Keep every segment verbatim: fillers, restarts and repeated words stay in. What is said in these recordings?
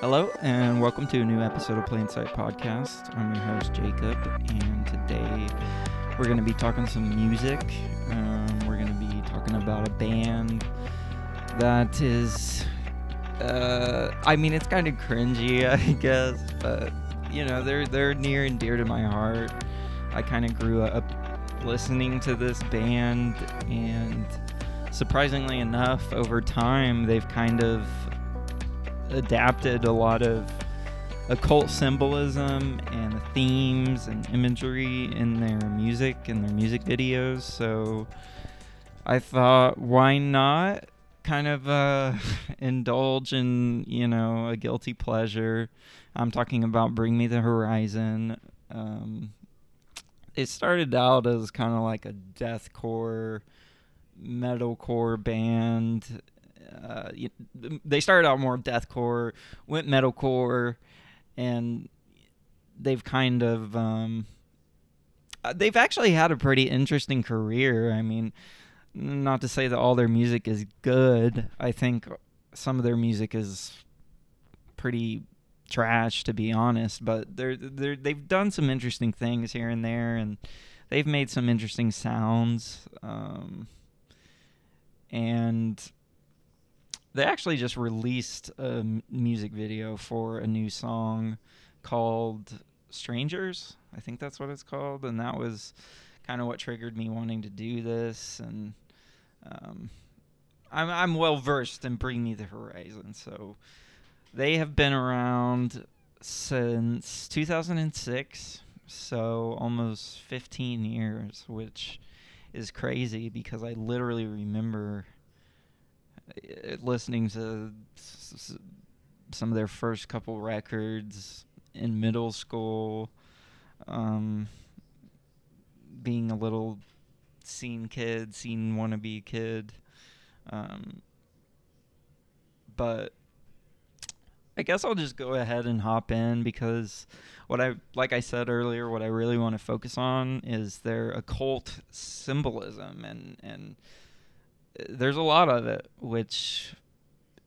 Hello, and welcome to a new episode of Plain Sight Podcast. I'm your host, Jacob, and today we're going to be talking some music. Um, we're going to be talking about a band that is, uh, I mean, it's kind of cringy, I guess, but, you know, they're, they're near and dear to my heart. I kind of grew up listening to this band, and surprisingly enough, over time, they've kind of adapted a lot of occult symbolism and the themes and imagery in their music and their music videos. So I thought, why not kind of uh, indulge in, you know, a guilty pleasure. I'm talking about Bring Me the Horizon. Um, it started out as kind of like a deathcore, metalcore band. Uh, you, they started out more deathcore, went metalcore, and they've kind of um, they've actually had a pretty interesting career. I mean, not to say that all their music is good. I think some of their music is pretty trash, to be honest. But they're they're they've done some interesting things here and there, and they've made some interesting sounds. Um, and They actually just released a music video for a new song called Strangers. I think that's what it's called. And that was kind of what triggered me wanting to do this. And um, I'm, I'm well-versed in Bring Me the Horizon. So they have been around since two thousand six. So almost fifteen years, which is crazy because I literally remember listening to some of their first couple records in middle school, um, being a little scene kid, scene wannabe kid. Um, but I guess I'll just go ahead and hop in because what I, like I said earlier, what I really want to focus on is their occult symbolism and, and, there's a lot of it, which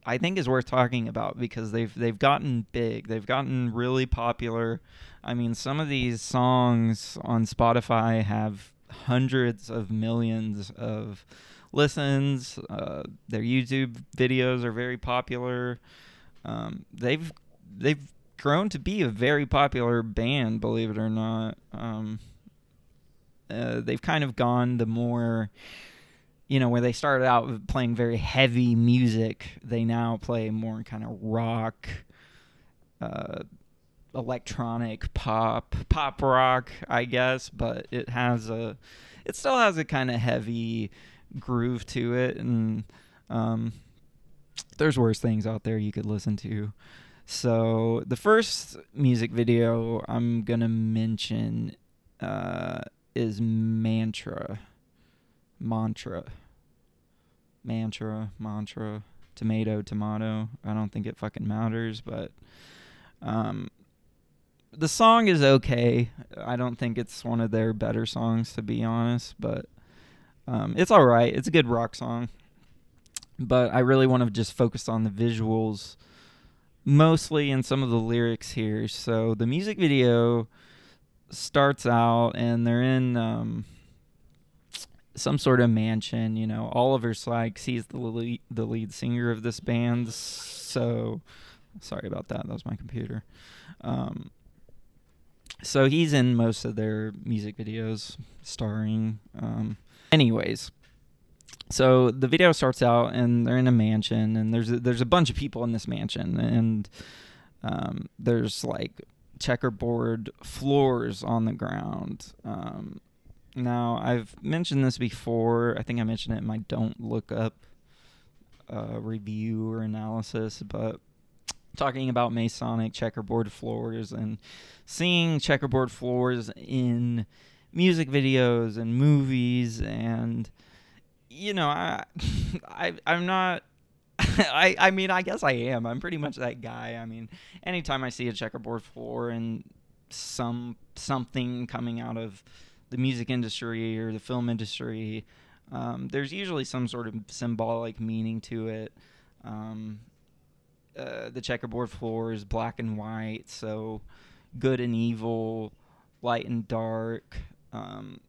I think is worth talking about because they've they've gotten big. They've gotten really popular. I mean, some of these songs on Spotify have hundreds of millions of listens. Uh, their YouTube videos are very popular. Um, they've they've grown to be a very popular band, believe it or not. Um, uh, they've kind of gone the more, you know, where they started out playing very heavy music, they now play more kind of rock, uh, electronic pop, pop rock, I guess. But it has a, it still has a kind of heavy groove to it. And um, there's worse things out there you could listen to. So the first music video I'm going to mention uh, is Mantra. Mantra. Mantra, mantra, tomato, tomato. I don't think it fucking matters, but um, the song is okay. I don't think it's one of their better songs, to be honest, but um, it's all right. It's a good rock song, but I really want to just focus on the visuals mostly and some of the lyrics here. So the music video starts out and they're in Um, some sort of mansion, you know. Oliver Sykes, he's the lead, the lead singer of this band. So, sorry about that. That was my computer. Um, so he's in most of their music videos, starring. Um, anyways, so the video starts out, and they're in a mansion, and there's a, there's a bunch of people in this mansion, and um, there's like checkerboard floors on the ground. Um, Now, I've mentioned this before. I think I mentioned it in my Don't Look Up uh, review or analysis, but talking about Masonic checkerboard floors and seeing checkerboard floors in music videos and movies and, you know, I, I, I'm not... I, I mean, I guess I am. I'm pretty much that guy. I mean, anytime I see a checkerboard floor and some something coming out of the music industry or the film industry, um, there's usually some sort of symbolic meaning to it. Um, uh, the checkerboard floor is black and white, so good and evil, light and dark. Um,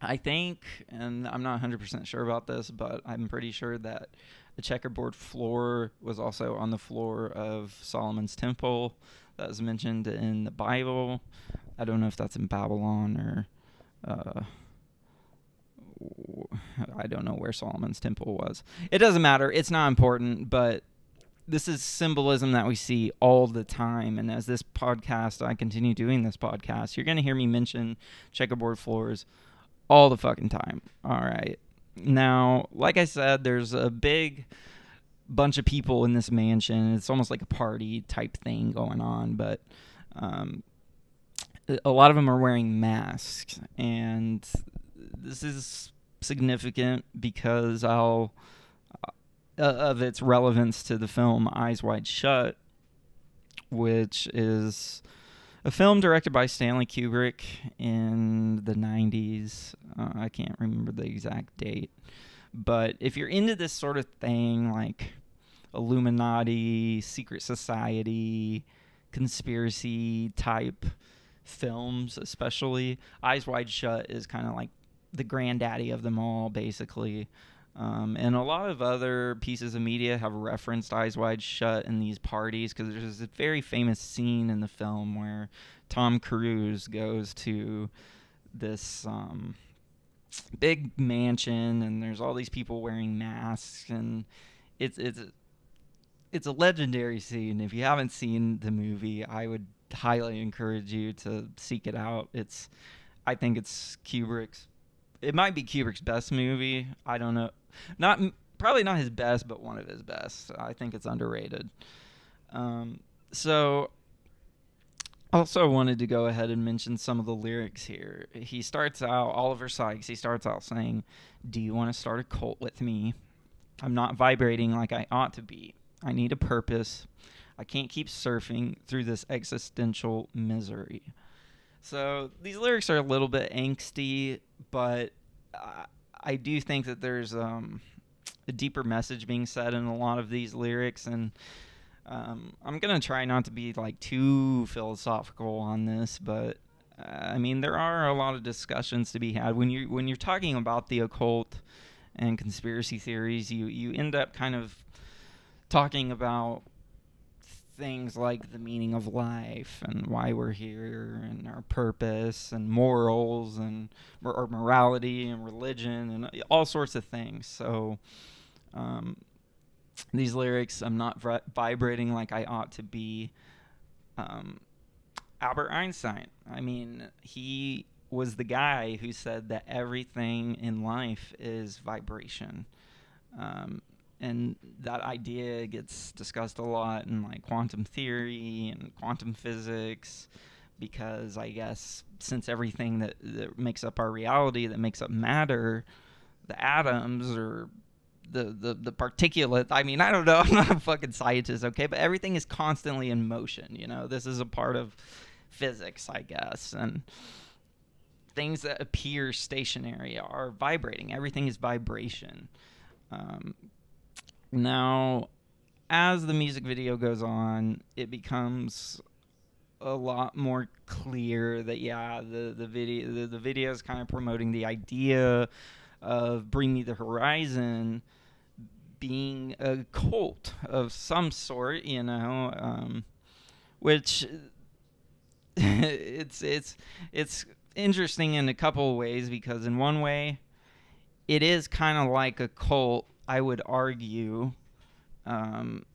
I think, and I'm not one hundred percent sure about this, but I'm pretty sure that the checkerboard floor was also on the floor of Solomon's temple that was mentioned in the Bible. I don't know if that's in Babylon or... Uh, I don't know where Solomon's temple was. It doesn't matter. It's not important, but this is symbolism that we see all the time. And as this podcast, I continue doing this podcast, you're going to hear me mention checkerboard floors all the fucking time. All right. Now, like I said, there's a big bunch of people in this mansion. It's almost like a party type thing going on, but um, a lot of them are wearing masks. And this is significant because I'll, uh, of its relevance to the film Eyes Wide Shut, which is a film directed by Stanley Kubrick in the nineties. Uh, I can't remember the exact date. But if you're into this sort of thing, like Illuminati, secret society, conspiracy type films especially, Eyes Wide Shut is kind of like the granddaddy of them all, basically. Um, and a lot of other pieces of media have referenced Eyes Wide Shut in these parties, because there's a very famous scene in the film where Tom Cruise goes to this um, big mansion, and there's all these people wearing masks, and it's it's it's a legendary scene. If you haven't seen the movie, I would highly encourage you to seek it out. It's, I think it's Kubrick's. It might be Kubrick's best movie. I don't know. Not probably not his best, but one of his best. I think it's underrated. Um, so also wanted to go ahead and mention some of the lyrics here. He starts out, Oliver Sykes, he starts out saying, "Do you want to start a cult with me? I'm not vibrating like I ought to be. I need a purpose. I can't keep surfing through this existential misery." So these lyrics are a little bit angsty, but uh, I do think that there's um, a deeper message being said in a lot of these lyrics. And um, I'm going to try not to be like too philosophical on this, but uh, I mean, there are a lot of discussions to be had. When you're, when you're talking about the occult and conspiracy theories, you, you end up kind of talking about things like the meaning of life and why we're here and our purpose and morals and or morality and religion and all sorts of things. So um, these lyrics, "I'm not v- vibrating like I ought to be." Um, Albert Einstein, I mean, he was the guy who said that everything in life is vibration. Um And that idea gets discussed a lot in like quantum theory and quantum physics, because I guess since everything that, that makes up our reality, that makes up matter, the atoms or the, the, the particulate, I mean, I don't know, I'm not a fucking scientist, okay? But everything is constantly in motion, you know? This is a part of physics, I guess. And things that appear stationary are vibrating. Everything is vibration. Um... Now, as the music video goes on, it becomes a lot more clear that, yeah, the, the video the, the video is kind of promoting the idea of Bring Me the Horizon being a cult of some sort, you know, um, which it's it's it's interesting in a couple of ways, because in one way, it is kind of like a cult. I would argue, um,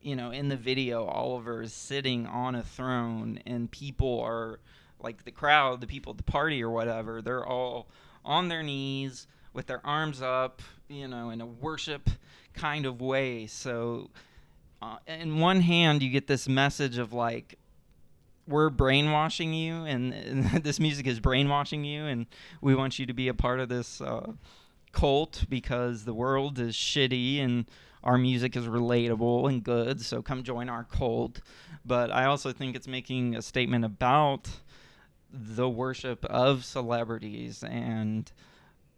you know, in the video, Oliver is sitting on a throne, and people are, like the crowd, the people at the party or whatever, they're all on their knees with their arms up, you know, in a worship kind of way. So, uh, in one hand, you get this message of, like, we're brainwashing you, and, and this music is brainwashing you, and we want you to be a part of this uh cult because the world is shitty and our music is relatable and good, so come join our cult. But I also think it's making a statement about the worship of celebrities and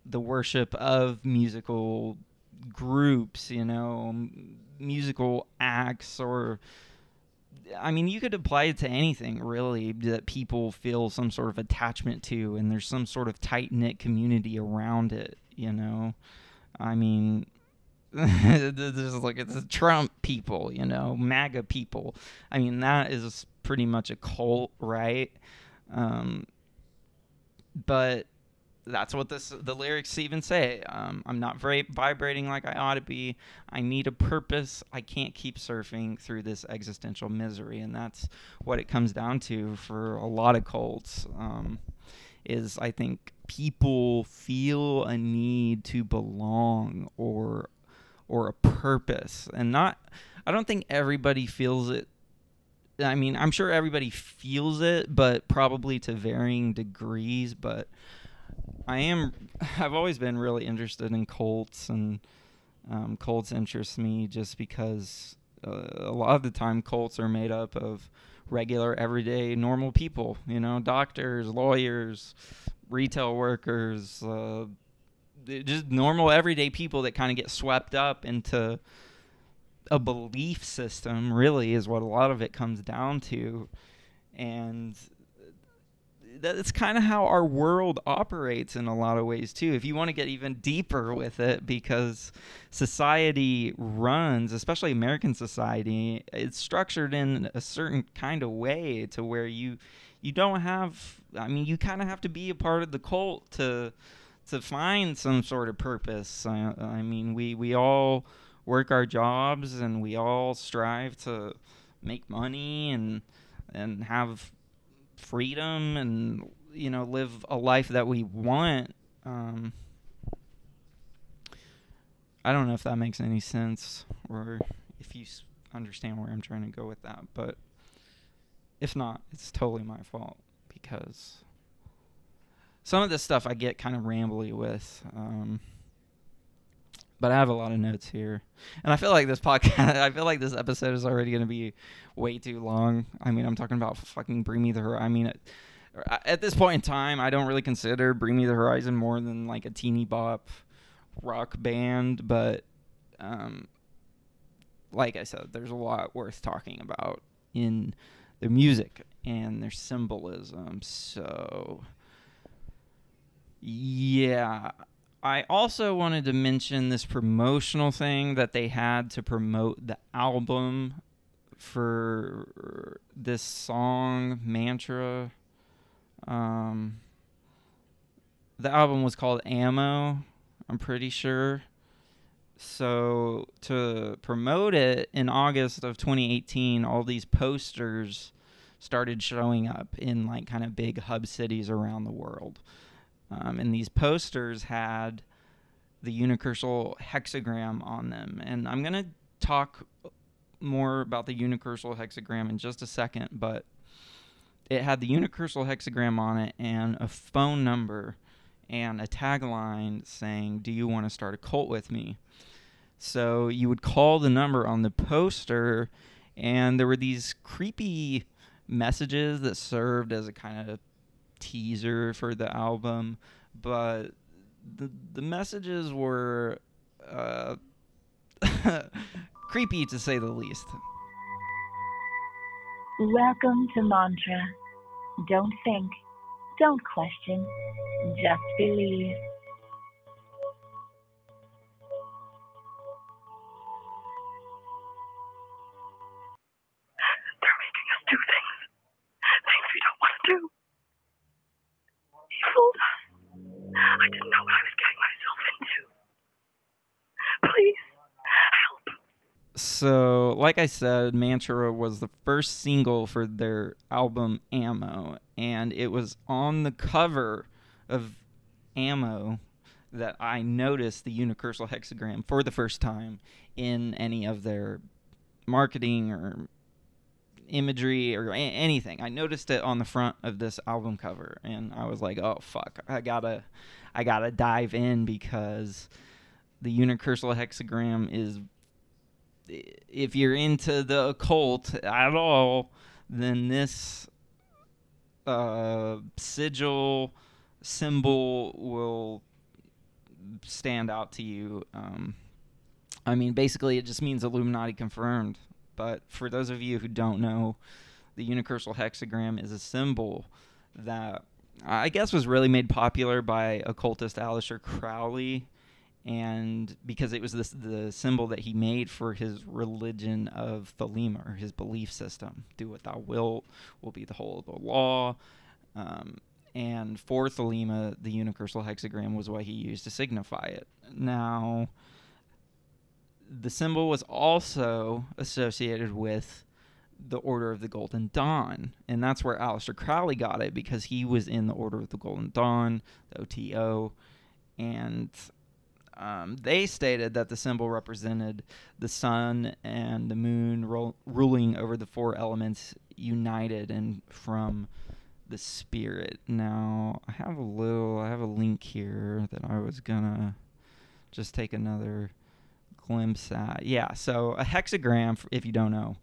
the worship of musical groups, you know, musical acts, or, I mean, you could apply it to anything, really, that people feel some sort of attachment to, and there's some sort of tight-knit community around it, you know? I mean, just look at the Trump people, you know, MAGA people. I mean, that is pretty much a cult, right? Um, but that's what this, the lyrics even say. Um, I'm not very vibrating like I ought to be. I need a purpose. I can't keep surfing through this existential misery. And that's what it comes down to for a lot of cults, um, is I think people feel a need to belong or or a purpose. And not, I don't think everybody feels it. I mean, I'm sure everybody feels it, but probably to varying degrees. But I am, I've always been really interested in cults, and um, cults interest me just because uh, a lot of the time cults are made up of regular, everyday, normal people, you know, doctors, lawyers, retail workers, uh, just normal, everyday people that kind of get swept up into a belief system, really, is what a lot of it comes down to. And that's kind of how our world operates in a lot of ways, too, if you want to get even deeper with it, because society runs, especially American society, it's structured in a certain kind of way to where you you don't have, I mean, you kind of have to be a part of the cult to to find some sort of purpose. I, I mean, we, we all work our jobs, and we all strive to make money and and have freedom, and, you know, live a life that we want. um I don't know if that makes any sense, or if you understand where I'm trying to go with that, but if not, it's totally my fault, because some of this stuff I get kind of rambly with. um But I have a lot of notes here, and I feel like this podcast, I feel like this episode is already going to be way too long. I mean, I'm talking about fucking Bring Me the Horizon. I mean, at, at this point in time, I don't really consider Bring Me the Horizon more than like a teeny bop rock band. But um, like I said, there's a lot worth talking about in their music and their symbolism. So yeah. I also wanted to mention this promotional thing that they had to promote the album for this song, Mantra. Um, the album was called Ammo, I'm pretty sure. So to promote it, in August of twenty eighteen, all these posters started showing up in like kind of big hub cities around the world. Um, and these posters had the Unicursal Hexagram on them. And I'm going to talk more about the Unicursal Hexagram in just a second, but it had the Unicursal Hexagram on it and a phone number and a tagline saying, "Do you want to start a cult with me?" So you would call the number on the poster, and there were these creepy messages that served as a kind of teaser for the album, but the, the messages were uh, creepy, to say the least. Welcome to Mantra. Don't think, don't question, just believe. They're making us do things, things we don't want to do. I didn't know what I was getting myself into. Please, help. So, like I said, Mantra was the first single for their album Ammo, and it was on the cover of Ammo that I noticed the Unicursal Hexagram for the first time in any of their marketing or imagery or a- anything. I noticed it on the front of this album cover, and I was like, oh fuck, I gotta I gotta dive in, because the Unicursal Hexagram is, if you're into the occult at all, then this uh, sigil symbol will stand out to you. Um, I mean, basically, it just means Illuminati confirmed. But for those of you who don't know, the Unicursal Hexagram is a symbol that I guess was really made popular by occultist Aleister Crowley, and because it was this, the symbol that he made for his religion of Thelema, or his belief system. Do what thou wilt will be the whole of the law. Um, and for Thelema, the Unicursal Hexagram was what he used to signify it. Now, the symbol was also associated with the Order of the Golden Dawn, and that's where Aleister Crowley got it, because he was in the Order of the Golden Dawn, the O T O, and um, they stated that the symbol represented the sun and the moon ro- ruling over the four elements united and from the spirit. Now, I have a little, I have a link here that I was gonna just take another glimpse at. Yeah, so a hexagram, if you don't know,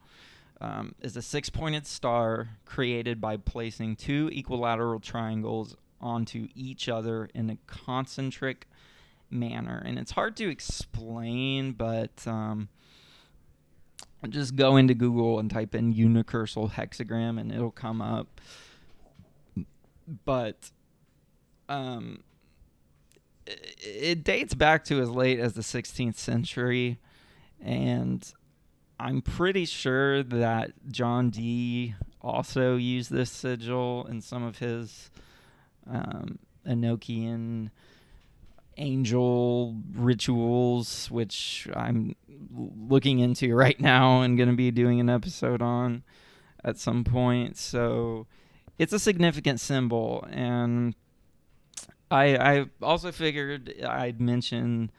Um, is a six-pointed star created by placing two equilateral triangles onto each other in a concentric manner. And it's hard to explain, but um, just go into Google and type in Unicursal Hexagram, and it'll come up. But um, it, it dates back to as late as the sixteenth century, and I'm pretty sure that John Dee also used this sigil in some of his um, Enochian angel rituals, which I'm looking into right now and going to be doing an episode on at some point. So it's a significant symbol. And I, I also figured I'd mention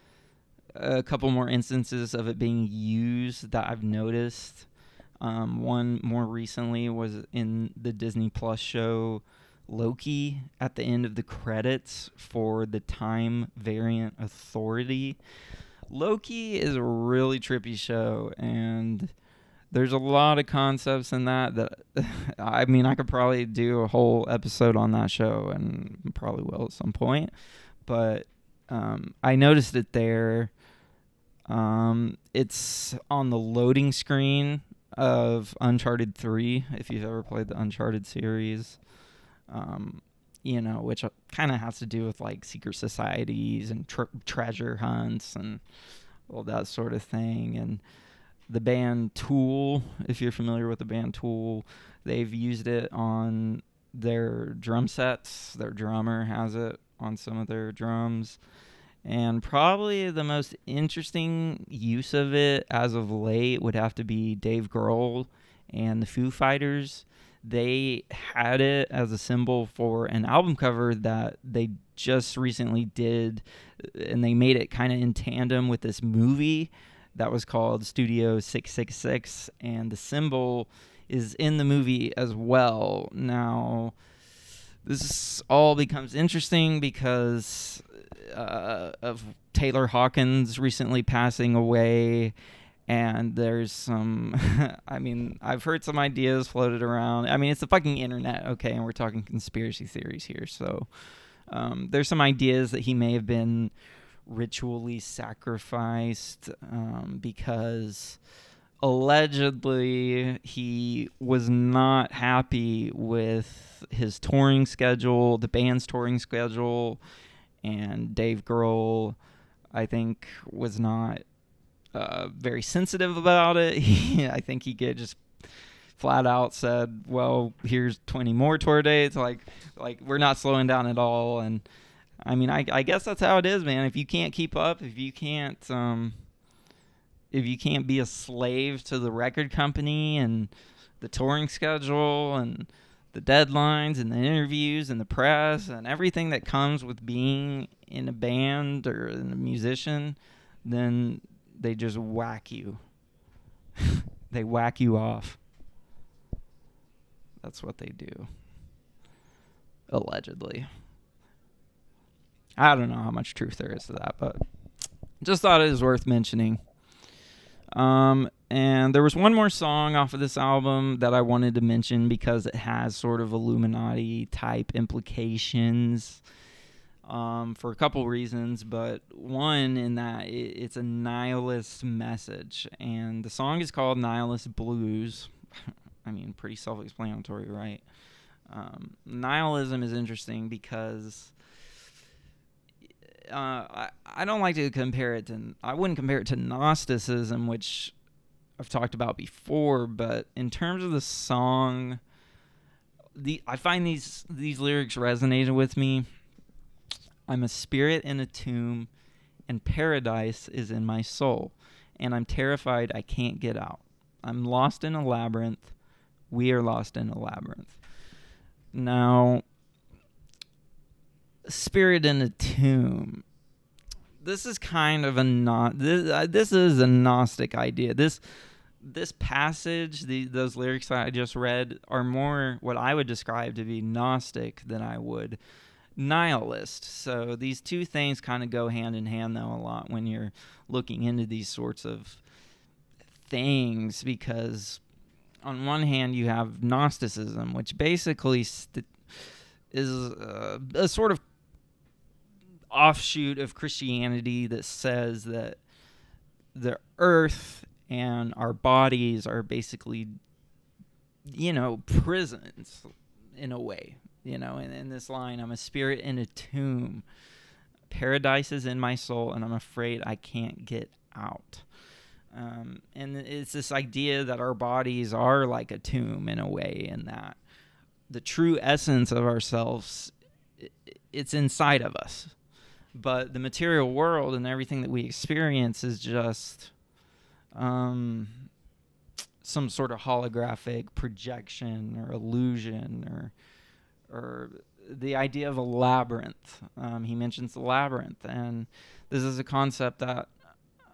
a couple more instances of it being used that I've noticed. Um, one more recently was in the Disney Plus show Loki at the end of the credits for the Time Variant Authority. Loki is a really trippy show, and there's a lot of concepts in that that, I mean, I could probably do a whole episode on that show, and probably will at some point, but um, I noticed it there. Um, it's on the loading screen of Uncharted three, if you've ever played the Uncharted series, um, you know, which kind of has to do with, like, secret societies and tr- treasure hunts and all that sort of thing. And the band Tool, if you're familiar with the band Tool, they've used it on their drum sets. Their drummer has it on some of their drums. And probably the most interesting use of it as of late would have to be Dave Grohl and the Foo Fighters. They had it as a symbol for an album cover that they just recently did, and they made it kind of in tandem with this movie that was called Studio six six six, and the symbol is in the movie as well. Now, this all becomes interesting because uh, of Taylor Hawkins recently passing away, and there's some, I mean, I've heard some ideas floated around. I mean, it's the fucking internet, okay, and we're talking conspiracy theories here, so um, there's some ideas that he may have been ritually sacrificed um, because allegedly he was not happy with his touring schedule, the band's touring schedule, and Dave Grohl, I think, was not uh, very sensitive about it. I think he could just flat out said, well, here's twenty more tour dates, like, like we're not slowing down at all. And I mean, I, I guess that's how it is, man. If you can't keep up, if you can't... Um, if you can't be a slave to the record company and the touring schedule and the deadlines and the interviews and the press and everything that comes with being in a band or in a musician, then they just whack you. They whack you off. That's what they do. Allegedly. I don't know how much truth there is to that, but just thought it was worth mentioning. Um, and there was one more song off of this album that I wanted to mention because it has sort of Illuminati type implications. um, for a couple reasons, but one in that it, it's a nihilist message, and the song is called Nihilist Blues. I mean, pretty self-explanatory, right? Um, nihilism is interesting because uh, I, I don't like to compare it to, I wouldn't compare it to Gnosticism, which I've talked about before, but in terms of the song, the I find these these lyrics resonated with me. I'm a spirit in a tomb, and paradise is in my soul, and I'm terrified I can't get out. I'm lost in a labyrinth. We are lost in a labyrinth. Now, spirit in a tomb. This is kind of a not. This, uh, this is a Gnostic idea. This this passage, the, those lyrics that I just read, are more what I would describe to be Gnostic than I would nihilist. So these two things kind of go hand in hand, though, a lot when you're looking into these sorts of things, because on one hand you have Gnosticism, which basically st- is a, a sort of offshoot of Christianity that says that the earth and our bodies are basically, you know, prisons in a way, you know, in, in this line, I'm a spirit in a tomb, paradise is in my soul, and I'm afraid I can't get out. Um, and it's this idea that our bodies are like a tomb in a way, and that the true essence of ourselves, it's inside of us. But the material world and everything that we experience is just um, some sort of holographic projection or illusion, or or the idea of a labyrinth. Um, he mentions the labyrinth, and this is a concept that...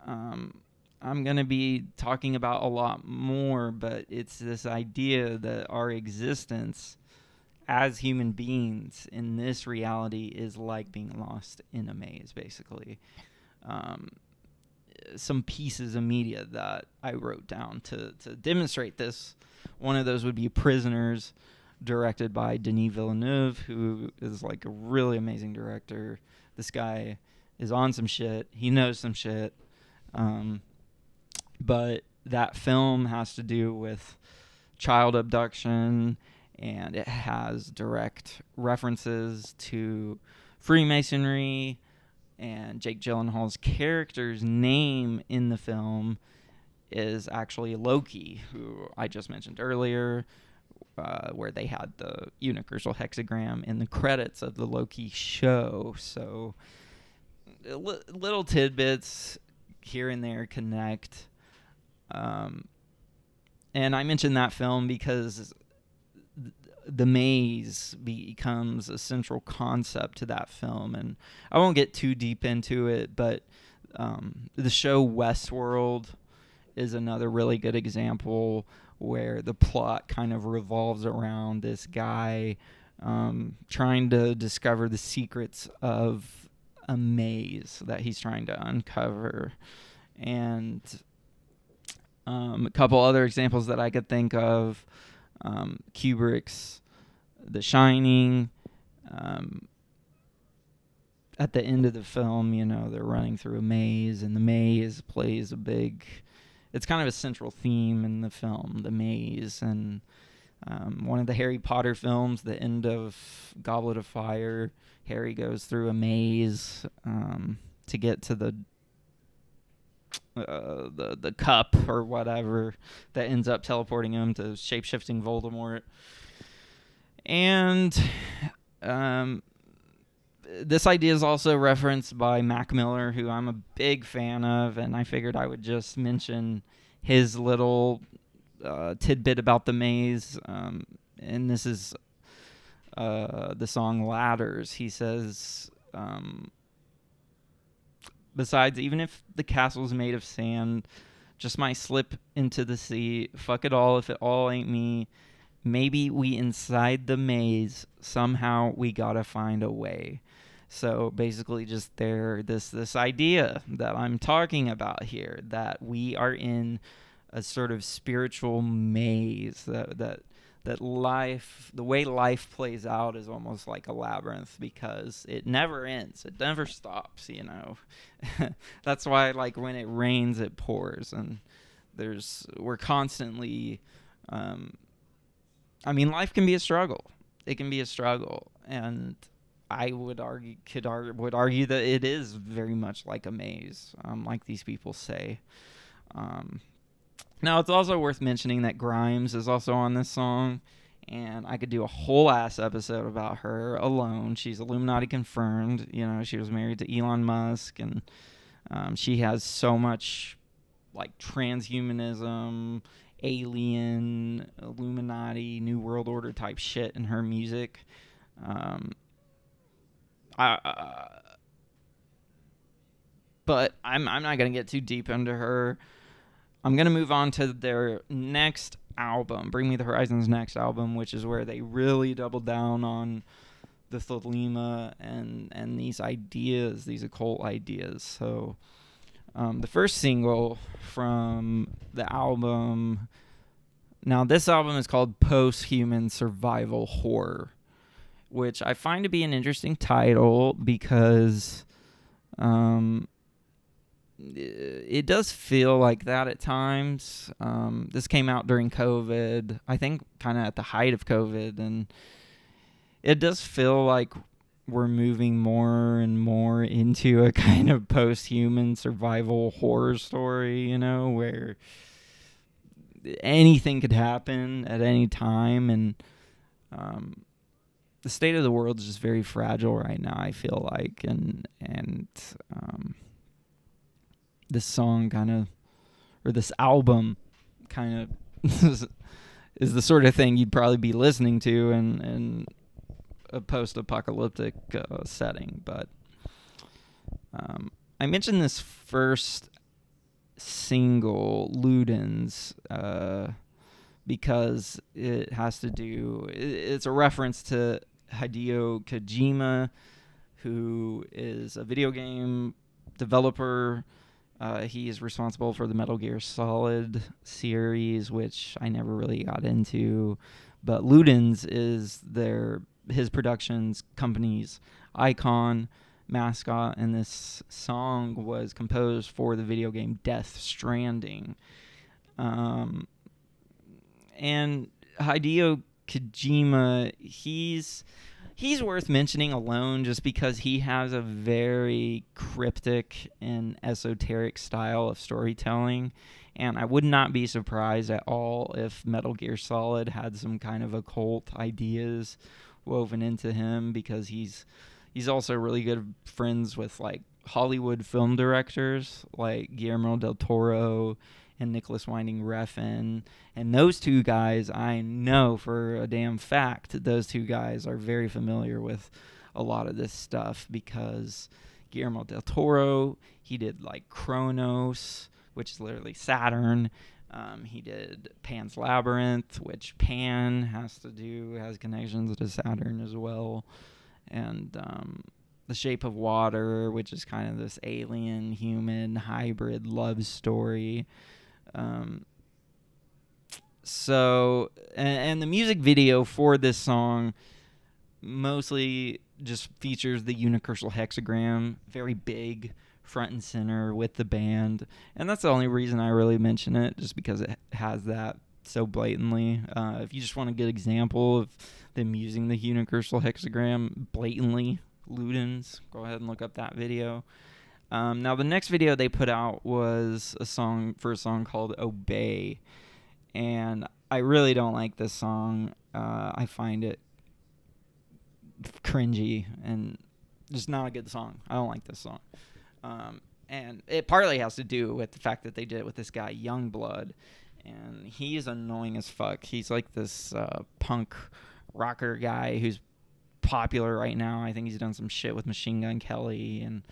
Um, I'm going to be talking about a lot more, but it's this idea that our existence as human beings in this reality is like being lost in a maze, basically. Um, some pieces of media that I wrote down to, to demonstrate this. One of those would be Prisoners, directed by Denis Villeneuve, who is like a really amazing director. This guy is on some shit. He knows some shit. Um, But that film has to do with child abduction, and it has direct references to Freemasonry, and Jake Gyllenhaal's character's name in the film is actually Loki, who I just mentioned earlier, uh, where they had the Unicursal Hexagram in the credits of the Loki show. So li- little tidbits here and there connect. Um, and I mentioned that film because th- the maze becomes a central concept to that film, and I won't get too deep into it, but um, the show Westworld is another really good example where the plot kind of revolves around this guy um, trying to discover the secrets of a maze that he's trying to uncover. And Um, a couple other examples that I could think of, um, Kubrick's The Shining. Um, at the end of the film, you know, they're running through a maze, and the maze plays a big... It's kind of a central theme in the film, the maze. And um, one of the Harry Potter films, the end of Goblet of Fire, Harry goes through a maze um, to get to the... Uh, the the cup or whatever that ends up teleporting him to shape-shifting Voldemort. And um, this idea is also referenced by Mac Miller, who I'm a big fan of, and I figured I would just mention his little uh, tidbit about the maze. Um, and this is uh, the song Ladders. He says... Um, Besides, even if the castle's made of sand, just might slip into the sea. Fuck it all if it all ain't me. Maybe we inside the maze. Somehow we gotta find a way. So basically just there, this this idea that I'm talking about here, that we are in a sort of spiritual maze, that that that life, the way life plays out is almost like a labyrinth because it never ends. It never stops, you know. That's why, like, when it rains, it pours. And there's, we're constantly, um, I mean, life can be a struggle. It can be a struggle. And I would argue, could argue, would argue that it is very much like a maze, um, like these people say. Um, Now, it's also worth mentioning that Grimes is also on this song, and I could do a whole ass episode about her alone. She's Illuminati confirmed. You know, she was married to Elon Musk, and um, she has so much, like, transhumanism, alien, Illuminati, New World Order type shit in her music. Um, I... Uh, but I'm, I'm not going to get too deep into her. I'm going to move on to their next album, Bring Me the Horizon's next album, which is where they really double down on the Thelema and, and these ideas, these occult ideas. So um, the first single from the album, now this album is called Post-Human Survival Horror, which I find to be an interesting title because... Um, it does feel like that at times. Um, this came out during COVID, I think kind of at the height of COVID, and it does feel like we're moving more and more into a kind of post-human survival horror story, you know, where anything could happen at any time, and um, the state of the world is just very fragile right now, I feel like, and... and um, this song kind of, or this album kind of is the sort of thing you'd probably be listening to in, in a post-apocalyptic uh, setting. But um, I mentioned this first single, Ludens, uh, because it has to do, it's a reference to Hideo Kojima, who is a video game developer. Uh, he is responsible for the Metal Gear Solid series, which I never really got into. But Ludens is their his productions company's icon, mascot, and this song was composed for the video game Death Stranding. Um, and Hideo Kojima, he's... He's worth mentioning alone just because he has a very cryptic and esoteric style of storytelling, and I would not be surprised at all if Metal Gear Solid had some kind of occult ideas woven into him, because he's he's also really good friends with, like, Hollywood film directors like Guillermo del Toro and Nicholas Winding Refn, and those two guys, I know for a damn fact, those two guys are very familiar with a lot of this stuff, because Guillermo del Toro, he did, like, Kronos, which is literally Saturn. Um, he did Pan's Labyrinth, which Pan has to do, has connections to Saturn as well, and um, The Shape of Water, which is kind of this alien-human hybrid love story. Um, so, and, and the music video for this song mostly just features the Unicursal Hexagram, very big, front and center with the band. And that's the only reason I really mention it, just because it has that so blatantly. Uh, if you just want a good example of them using the Unicursal Hexagram blatantly, Ludens, go ahead and look up that video. Um, now, the next video they put out was a song for a song called Obey, and I really don't like this song. Uh, I find it cringy and just not a good song. I don't like this song. Um, and it partly has to do with the fact that they did it with this guy, Youngblood, and he's annoying as fuck. He's like this uh, punk rocker guy who's popular right now. I think he's done some shit with Machine Gun Kelly and,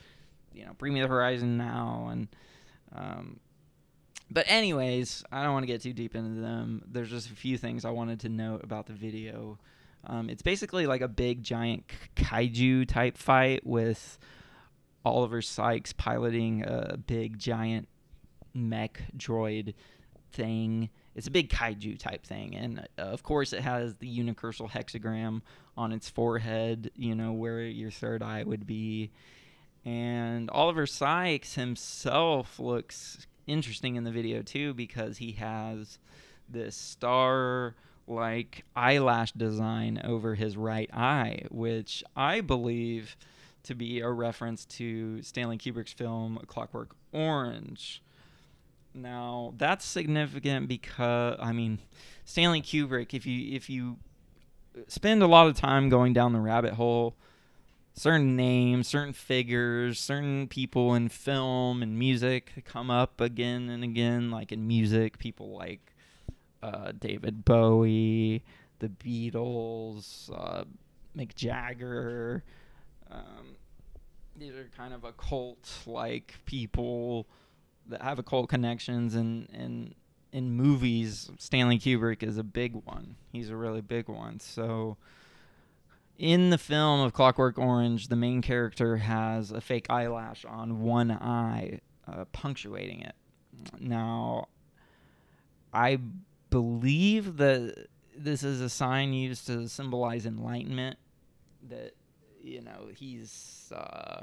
you know, Bring Me the Horizon now, and um but anyways, I don't want to get too deep into them. There's just a few things I wanted to note about the video. Um it's basically like a big giant kaiju type fight with Oliver Sykes piloting a big giant mech droid thing. It's a big kaiju type thing. And, of course, it has the Unicursal Hexagram on its forehead, you know, where your third eye would be. And Oliver Sykes himself looks interesting in the video, too, because he has this star-like eyelash design over his right eye, which I believe to be a reference to Stanley Kubrick's film Clockwork Orange. Now, that's significant because, I mean, Stanley Kubrick, if you if you spend a lot of time going down the rabbit hole, certain names, certain figures, certain people in film and music come up again and again. Like in music, people like uh, David Bowie, the Beatles, uh, Mick Jagger. Um, these are kind of occult-like people that have occult connections, and and in movies, Stanley Kubrick is a big one. He's a really big one. So in the film of Clockwork Orange, the main character has a fake eyelash on one eye, uh, punctuating it. Now, I believe that this is a sign used to symbolize enlightenment, that, you know, he's uh,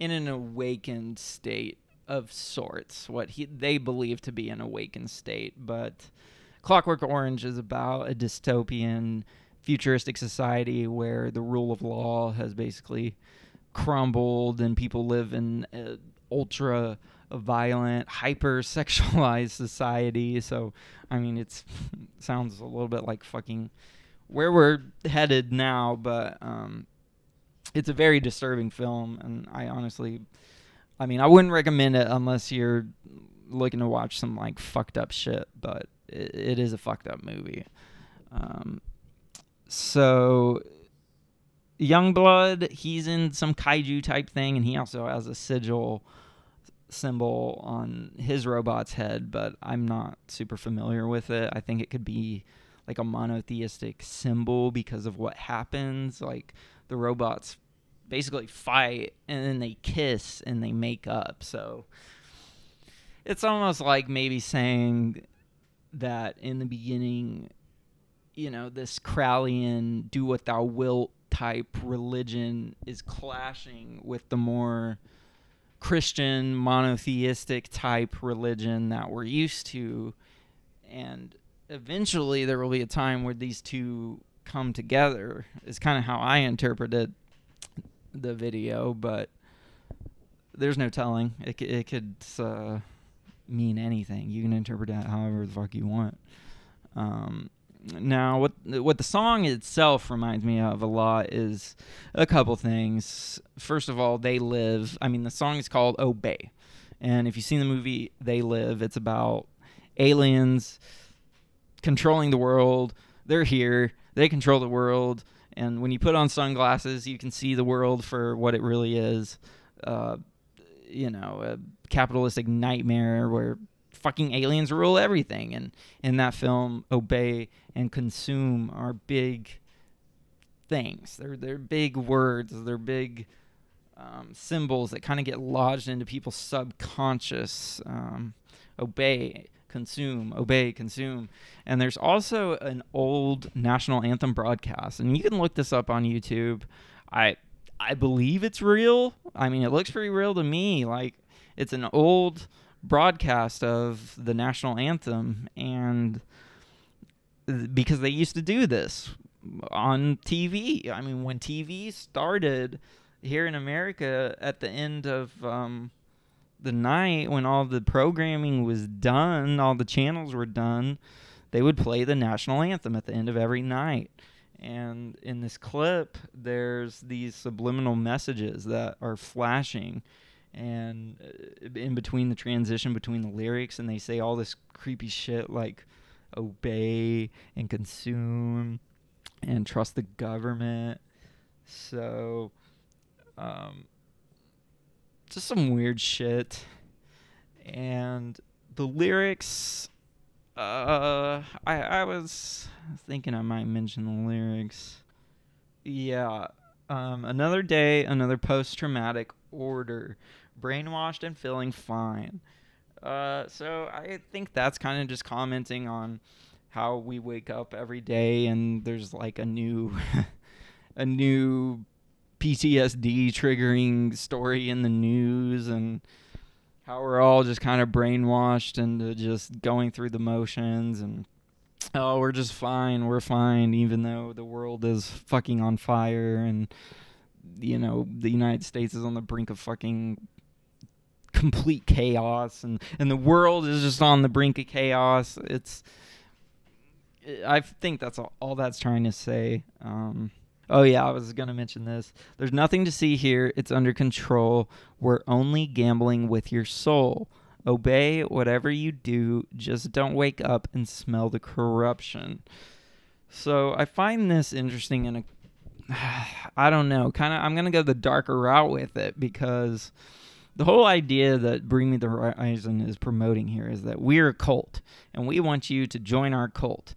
in an awakened state of sorts, what he, they believe to be an awakened state. But Clockwork Orange is about a dystopian, futuristic society where the rule of law has basically crumbled and people live in an ultra-violent, hyper-sexualized society. So, I mean, it's, it sounds a little bit like fucking where we're headed now, but um, it's a very disturbing film, and I honestly... I mean, I wouldn't recommend it unless you're looking to watch some, like, fucked up shit, but it, it is a fucked up movie. Um, so, Youngblood, he's in some kaiju type thing, and he also has a sigil symbol on his robot's head, but I'm not super familiar with it. I think it could be, like, a monotheistic symbol because of what happens. Like, the robot's basically fight, and then they kiss, and they make up. So it's almost like maybe saying that in the beginning, you know, this Crowleyan do what thou wilt type religion is clashing with the more Christian monotheistic type religion that we're used to. And eventually there will be a time where these two come together, is kind of how I interpret it. The video, but there's no telling. It it could uh, mean anything. You can interpret that however the fuck you want. Um, now, what what the song itself reminds me of a lot is a couple things. First of all, They Live. I mean, the song is called Obey, and if you've seen the movie They Live, it's about aliens controlling the world. They're here. They control the world. And when you put on sunglasses, you can see the world for what it really is. Uh, you know, a capitalistic nightmare where fucking aliens rule everything. And in that film, obey and consume are big things. They're, they're big words. They're big um, symbols that kind of get lodged into people's subconscious. Um, obey. Consume, obey, consume. And there's also an old national anthem broadcast, and you can look this up on YouTube. I I believe it's real. I mean, it looks pretty real to me. Like, it's an old broadcast of the national anthem, and because they used to do this on T V. I mean, when T V started here in America at the end of... Um, the night, when all the programming was done, all the channels were done, they would play the national anthem at the end of every night. And in this clip, there's these subliminal messages that are flashing and in between the transition between the lyrics, and they say all this creepy shit like obey and consume and trust the government. So, um... just some weird shit. And the lyrics, uh, I, I was thinking I might mention the lyrics. Yeah. Um, another day, another post-traumatic order. Brainwashed and feeling fine. Uh, so I think that's kind of just commenting on how we wake up every day and there's like a new, a new P T S D triggering story in the news, and how we're all just kind of brainwashed into just going through the motions, and oh, we're just fine, we're fine, even though the world is fucking on fire, and you know, the United States is on the brink of fucking complete chaos, and, and the world is just on the brink of chaos. It's, I think that's all, all that's trying to say. Um, oh yeah, I was going to mention this. There's nothing to see here. It's under control. We're only gambling with your soul. Obey whatever you do. Just don't wake up and smell the corruption. So I find this interesting, and I don't know, kind of, I'm going to go the darker route with it, because the whole idea that Bring Me the Horizon is promoting here is that we're a cult and we want you to join our cult.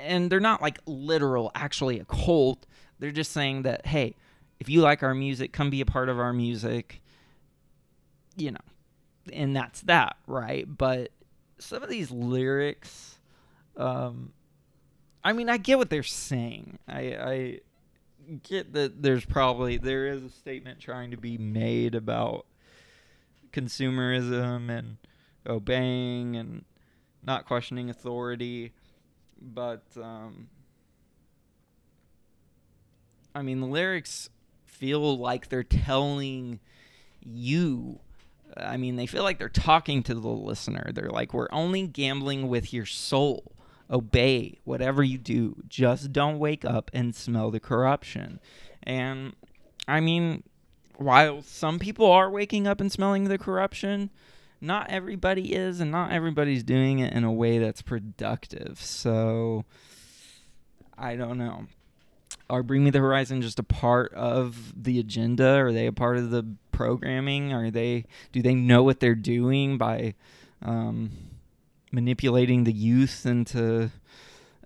And they're not like literal, actually a cult. They're just saying that, hey, if you like our music, come be a part of our music, you know, and that's that, right? But some of these lyrics, um, I mean, I get what they're saying. I, I get that there's probably, there is a statement trying to be made about consumerism and obeying and not questioning authority. But, um, I mean, the lyrics feel like they're telling you, I mean, they feel like they're talking to the listener. They're like, we're only gambling with your soul. Obey whatever you do. Just don't wake up and smell the corruption. And, I mean, while some people are waking up and smelling the corruption, not everybody is, and not everybody's doing it in a way that's productive. So, I don't know. Are Bring Me the Horizon just a part of the agenda? Are they a part of the programming? Are they? Do they know what they're doing by um, manipulating the youth into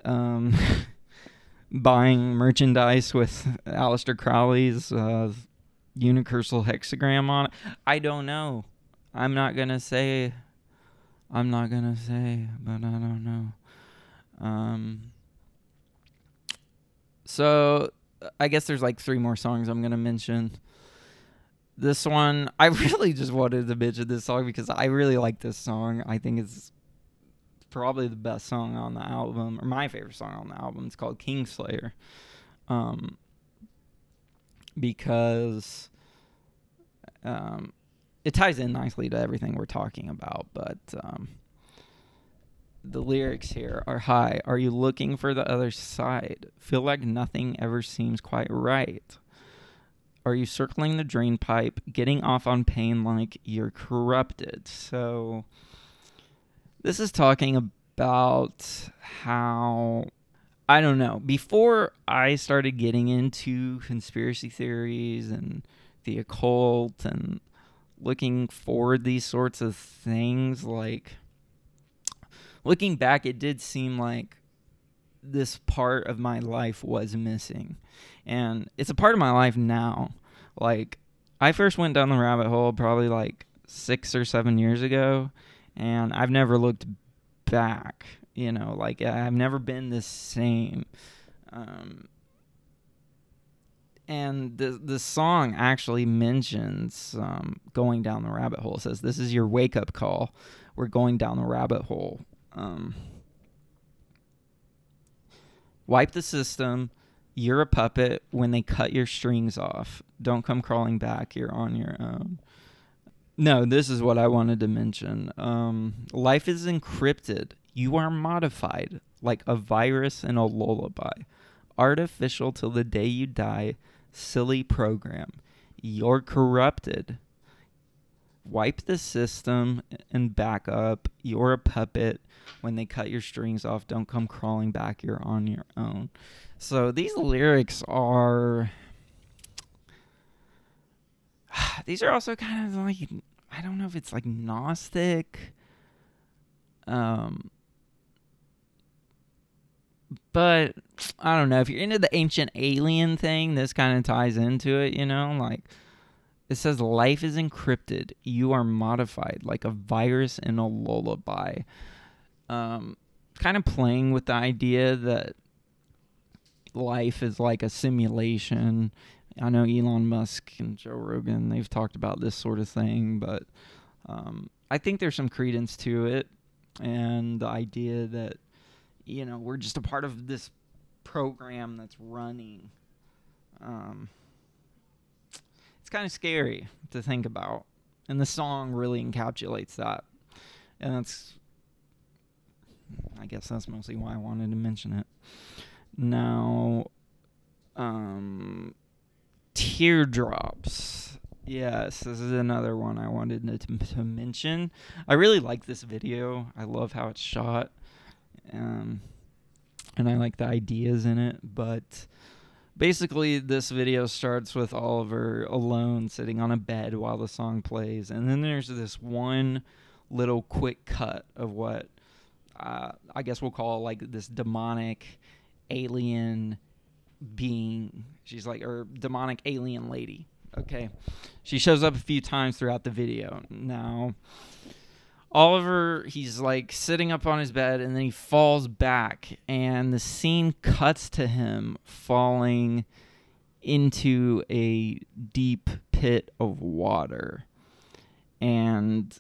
um, buying merchandise with Aleister Crowley's uh, Unicursal Hexagram on it? I don't know. I'm not gonna say. I'm not gonna say, but I don't know. Um. So, I guess there's like three more songs I'm going to mention. This one, I really just wanted to mention this song because I really like this song. I think it's probably the best song on the album, or my favorite song on the album. It's called Kingslayer. Um, because um, it ties in nicely to everything we're talking about, but... Um, the lyrics here are, hi, are you looking for the other side? Feel like nothing ever seems quite right. Are you circling the drain pipe, getting off on pain like you're corrupted? So this is talking about how, I don't know, before I started getting into conspiracy theories and the occult and looking forward these sorts of things, like... Looking back, it did seem like this part of my life was missing. And it's a part of my life now. Like, I first went down the rabbit hole probably like six or seven years ago, and I've never looked back, you know, like I've never been the same. Um, and the, the song actually mentions um, going down the rabbit hole. It says, this is your wake-up call. We're going down the rabbit hole. Um, wipe the system. You're a puppet when they cut your strings off. Don't come crawling back. You're on your own. No, this is what I wanted to mention. Um, life is encrypted. You are modified like a virus in a lullaby. Artificial till the day you die. Silly program. You're corrupted. Wipe the system and back up. You're a puppet. When they cut your strings off, don't come crawling back. You're on your own. So these lyrics are... These are also kind of like... I don't know if it's like Gnostic. Um, but I don't know. If you're into the ancient alien thing, this kind of ties into it, you know? Like... It says, life is encrypted. You are modified like a virus in a lullaby. Um, kind of playing with the idea that life is like a simulation. I know Elon Musk and Joe Rogan, they've talked about this sort of thing, but um, I think there's some credence to it. And the idea that, you know, we're just a part of this program that's running. Um, it's kind of scary to think about. And the song really encapsulates that. And that's, I guess that's mostly why I wanted to mention it. Now, um, Teardrops. Yes, this is another one I wanted to, to mention. I really like this video. I love how it's shot. Um, and I like the ideas in it. But basically, this video starts with Oliver alone sitting on a bed while the song plays. And then there's this one little quick cut of what uh, I guess we'll call like this demonic alien being. She's like, or demonic alien lady. Okay. She shows up a few times throughout the video. Now, Oliver, he's like sitting up on his bed and then he falls back and the scene cuts to him falling into a deep pit of water. And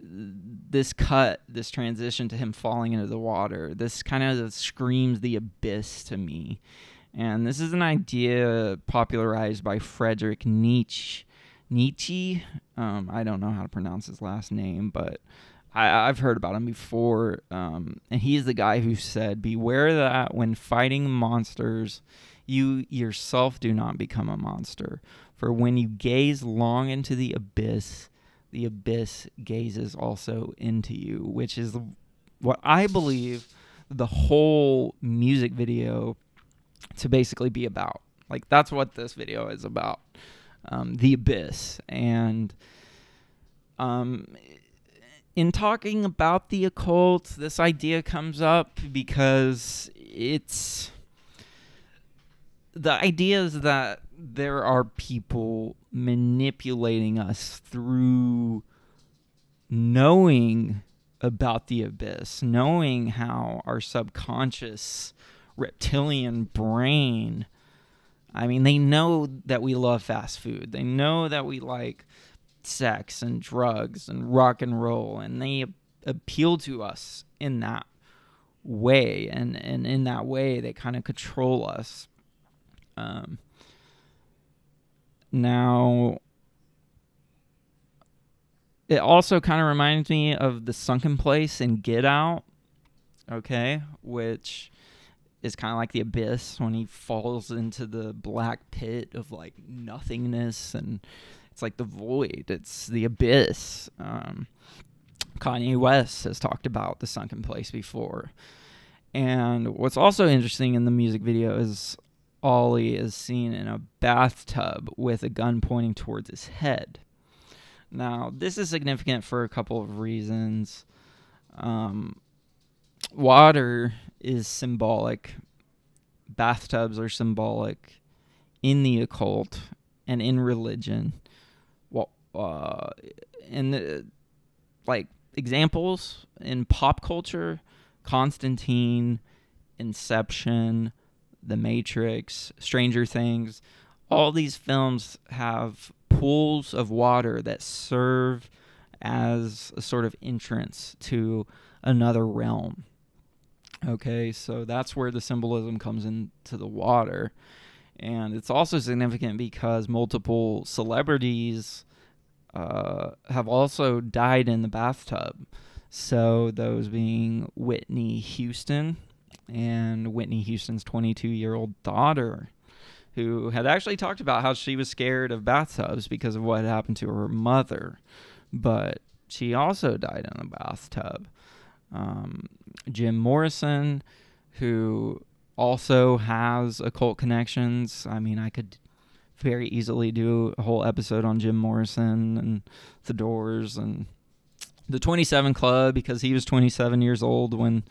this cut, this transition to him falling into the water, this kind of screams the abyss to me. And this is an idea popularized by Friedrich Nietzsche. Nietzsche, um, I don't know how to pronounce his last name, but I, I've heard about him before. Um, and he's the guy who said, beware that when fighting monsters, you yourself do not become a monster. For when you gaze long into the abyss, the abyss gazes also into you, which is what I believe the whole music video to basically be about. Like, that's what this video is about. Um, the abyss. And um, in talking about the occult, this idea comes up because it's the idea is that there are people manipulating us through knowing about the abyss, knowing how our subconscious reptilian brain, I mean, they know that we love fast food. They know that we like sex and drugs and rock and roll, and they appeal to us in that way. And, and in that way, they kind of control us. Um, now, it also kind of reminds me of the Sunken Place in Get Out, okay, which is kind of like the abyss when he falls into the black pit of like nothingness, and it's like the void. It's the abyss. Um, Kanye West has talked about the Sunken Place before. And what's also interesting in the music video is Ollie is seen in a bathtub with a gun pointing towards his head. Now, this is significant for a couple of reasons. Um, Water is symbolic. Bathtubs are symbolic in the occult and in religion. Well, uh, and the, like examples in pop culture: Constantine, Inception, The Matrix, Stranger Things. All these films have pools of water that serve as a sort of entrance to another realm. Okay, so that's where the symbolism comes into the water. And it's also significant because multiple celebrities uh, have also died in the bathtub. So those being Whitney Houston and Whitney Houston's twenty-two-year-old daughter, who had actually talked about how she was scared of bathtubs because of what happened to her mother. But she also died in a bathtub. Um, Jim Morrison, who also has occult connections. I mean, I could very easily do a whole episode on Jim Morrison and The Doors and the twenty-seven Club, because he was twenty-seven years old when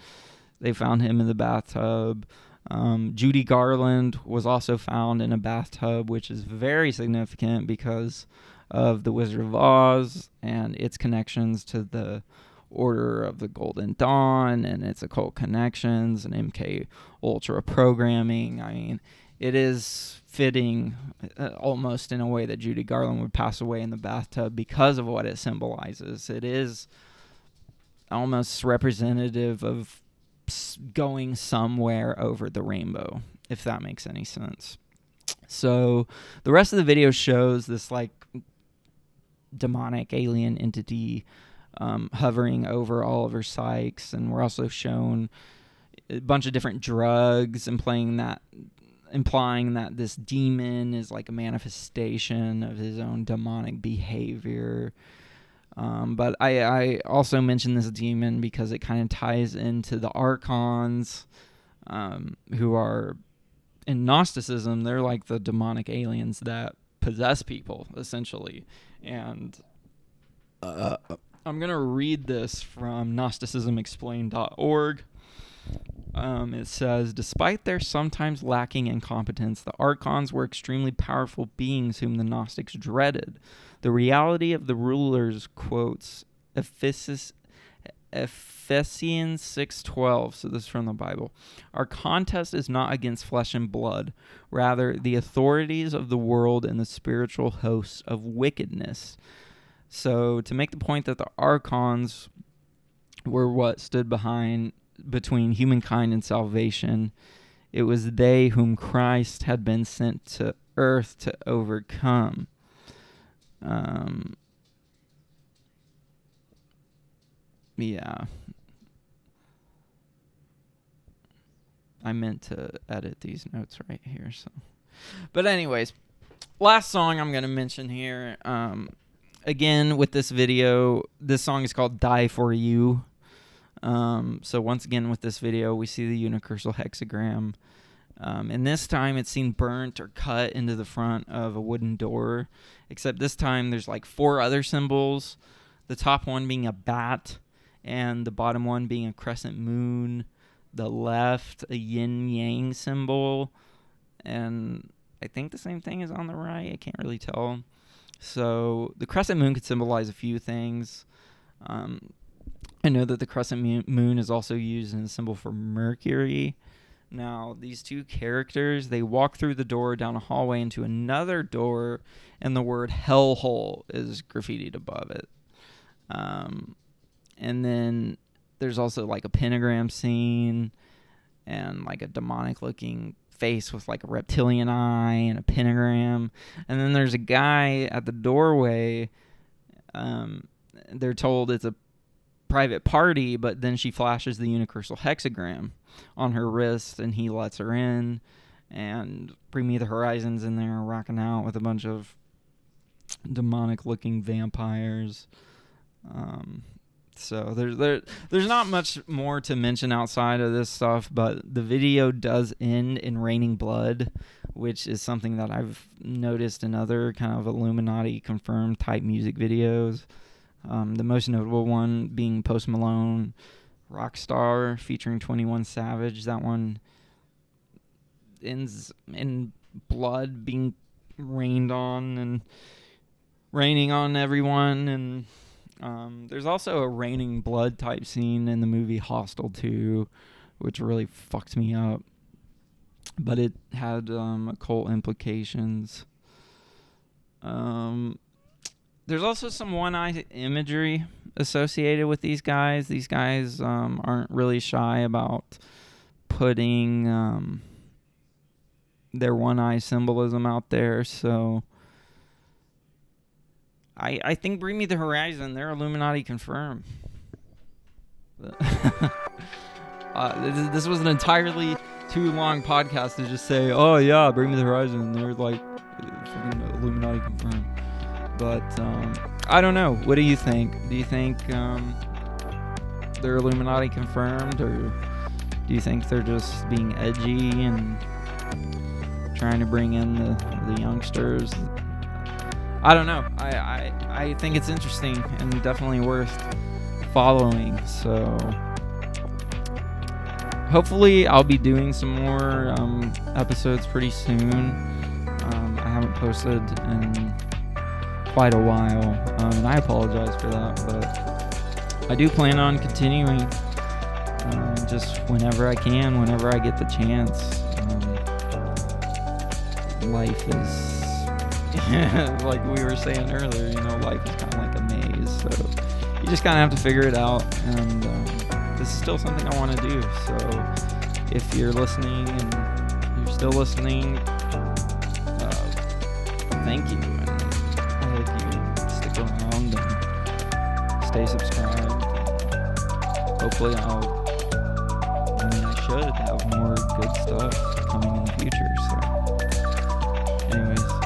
they found him in the bathtub. Um, Judy Garland was also found in a bathtub, which is very significant because of The Wizard of Oz and its connections to the Order of the Golden Dawn and its occult connections and M K Ultra programming. I mean, it is fitting uh, almost in a way that Judy Garland would pass away in the bathtub because of what it symbolizes. It is almost representative of going somewhere over the rainbow, if that makes any sense. So the rest of the video shows this like demonic alien entity um, hovering over Oliver Sykes, and we're also shown a bunch of different drugs and playing that implying that this demon is like a manifestation of his own demonic behavior. Um, but I, I also mentioned this demon because it kind of ties into the Archons, um, who are in Gnosticism. They're like the demonic aliens that possess people, essentially. And uh, I'm going to read this from Gnosticism Explained dot org. Um, it says, despite their sometimes lacking incompetence, the Archons were extremely powerful beings whom the Gnostics dreaded. The reality of the rulers, quotes, Ephesus, Ephesians six twelve, so this is from the Bible, our contest is not against flesh and blood, rather the authorities of the world and the spiritual hosts of wickedness. So to make the point that the Archons were what stood behind between humankind and salvation, it was they whom Christ had been sent to earth to overcome. Um, yeah. I meant to edit these notes right here. So, but anyways, last song I'm going to mention here. Um, again, with this video, this song is called Die For You. Um, so once again, with this video, we see the Unicursal Hexagram. Um, and this time it's seen burnt or cut into the front of a wooden door, except this time there's like four other symbols, the top one being a bat and the bottom one being a crescent moon, the left a yin-yang symbol, and I think the same thing is on the right. I can't really tell. So the crescent moon could symbolize a few things. Um, I know that the crescent moon is also used as a symbol for Mercury. Now, these two characters, they walk through the door, down a hallway, into another door, and the word hellhole is graffitied above it. Um, and then there's also, like, a pentagram scene and, like, a demonic-looking face with, like, a reptilian eye and a pentagram. And then there's a guy at the doorway. Um, they're told it's a private party, but then she flashes the Unicursal Hexagram on her wrist and he lets her in, and Bring Me the Horizon's in there rocking out with a bunch of demonic looking vampires. Um, so there's there there's not much more to mention outside of this stuff, but the video does end in raining blood, which is something that I've noticed in other kind of Illuminati confirmed type music videos. Um, the most notable one being Post Malone, Rockstar, featuring twenty-one Savage. That one ends in blood being rained on and raining on everyone. And um, there's also a raining blood type scene in the movie Hostel two, which really fucked me up. But it had um, occult implications. Um... There's also some one-eye imagery associated with these guys. These guys um, aren't really shy about putting um, their one-eye symbolism out there. So I I think Bring Me the Horizon, they're Illuminati confirmed. uh, this, this was an entirely too long podcast to just say, oh yeah, Bring Me the Horizon, they're like Illuminati confirmed. But um, I don't know. What do you think? Do you think um, they're Illuminati confirmed, or do you think they're just being edgy and trying to bring in the, the youngsters? I don't know. I, I, I think it's interesting and definitely worth following. So hopefully I'll be doing some more um, episodes pretty soon. Um, I haven't posted in quite a while, um, and I apologize for that, but I do plan on continuing um, just whenever I can, whenever I get the chance. Um, life is, like we were saying earlier, you know, life is kind of like a maze, so you just kind of have to figure it out, and um, this is still something I want to do, so if you're listening and you're still listening, uh, thank you, and I hope you stick around and stay subscribed. Hopefully I'll, I mean, I should have more good stuff coming in the future, so anyways.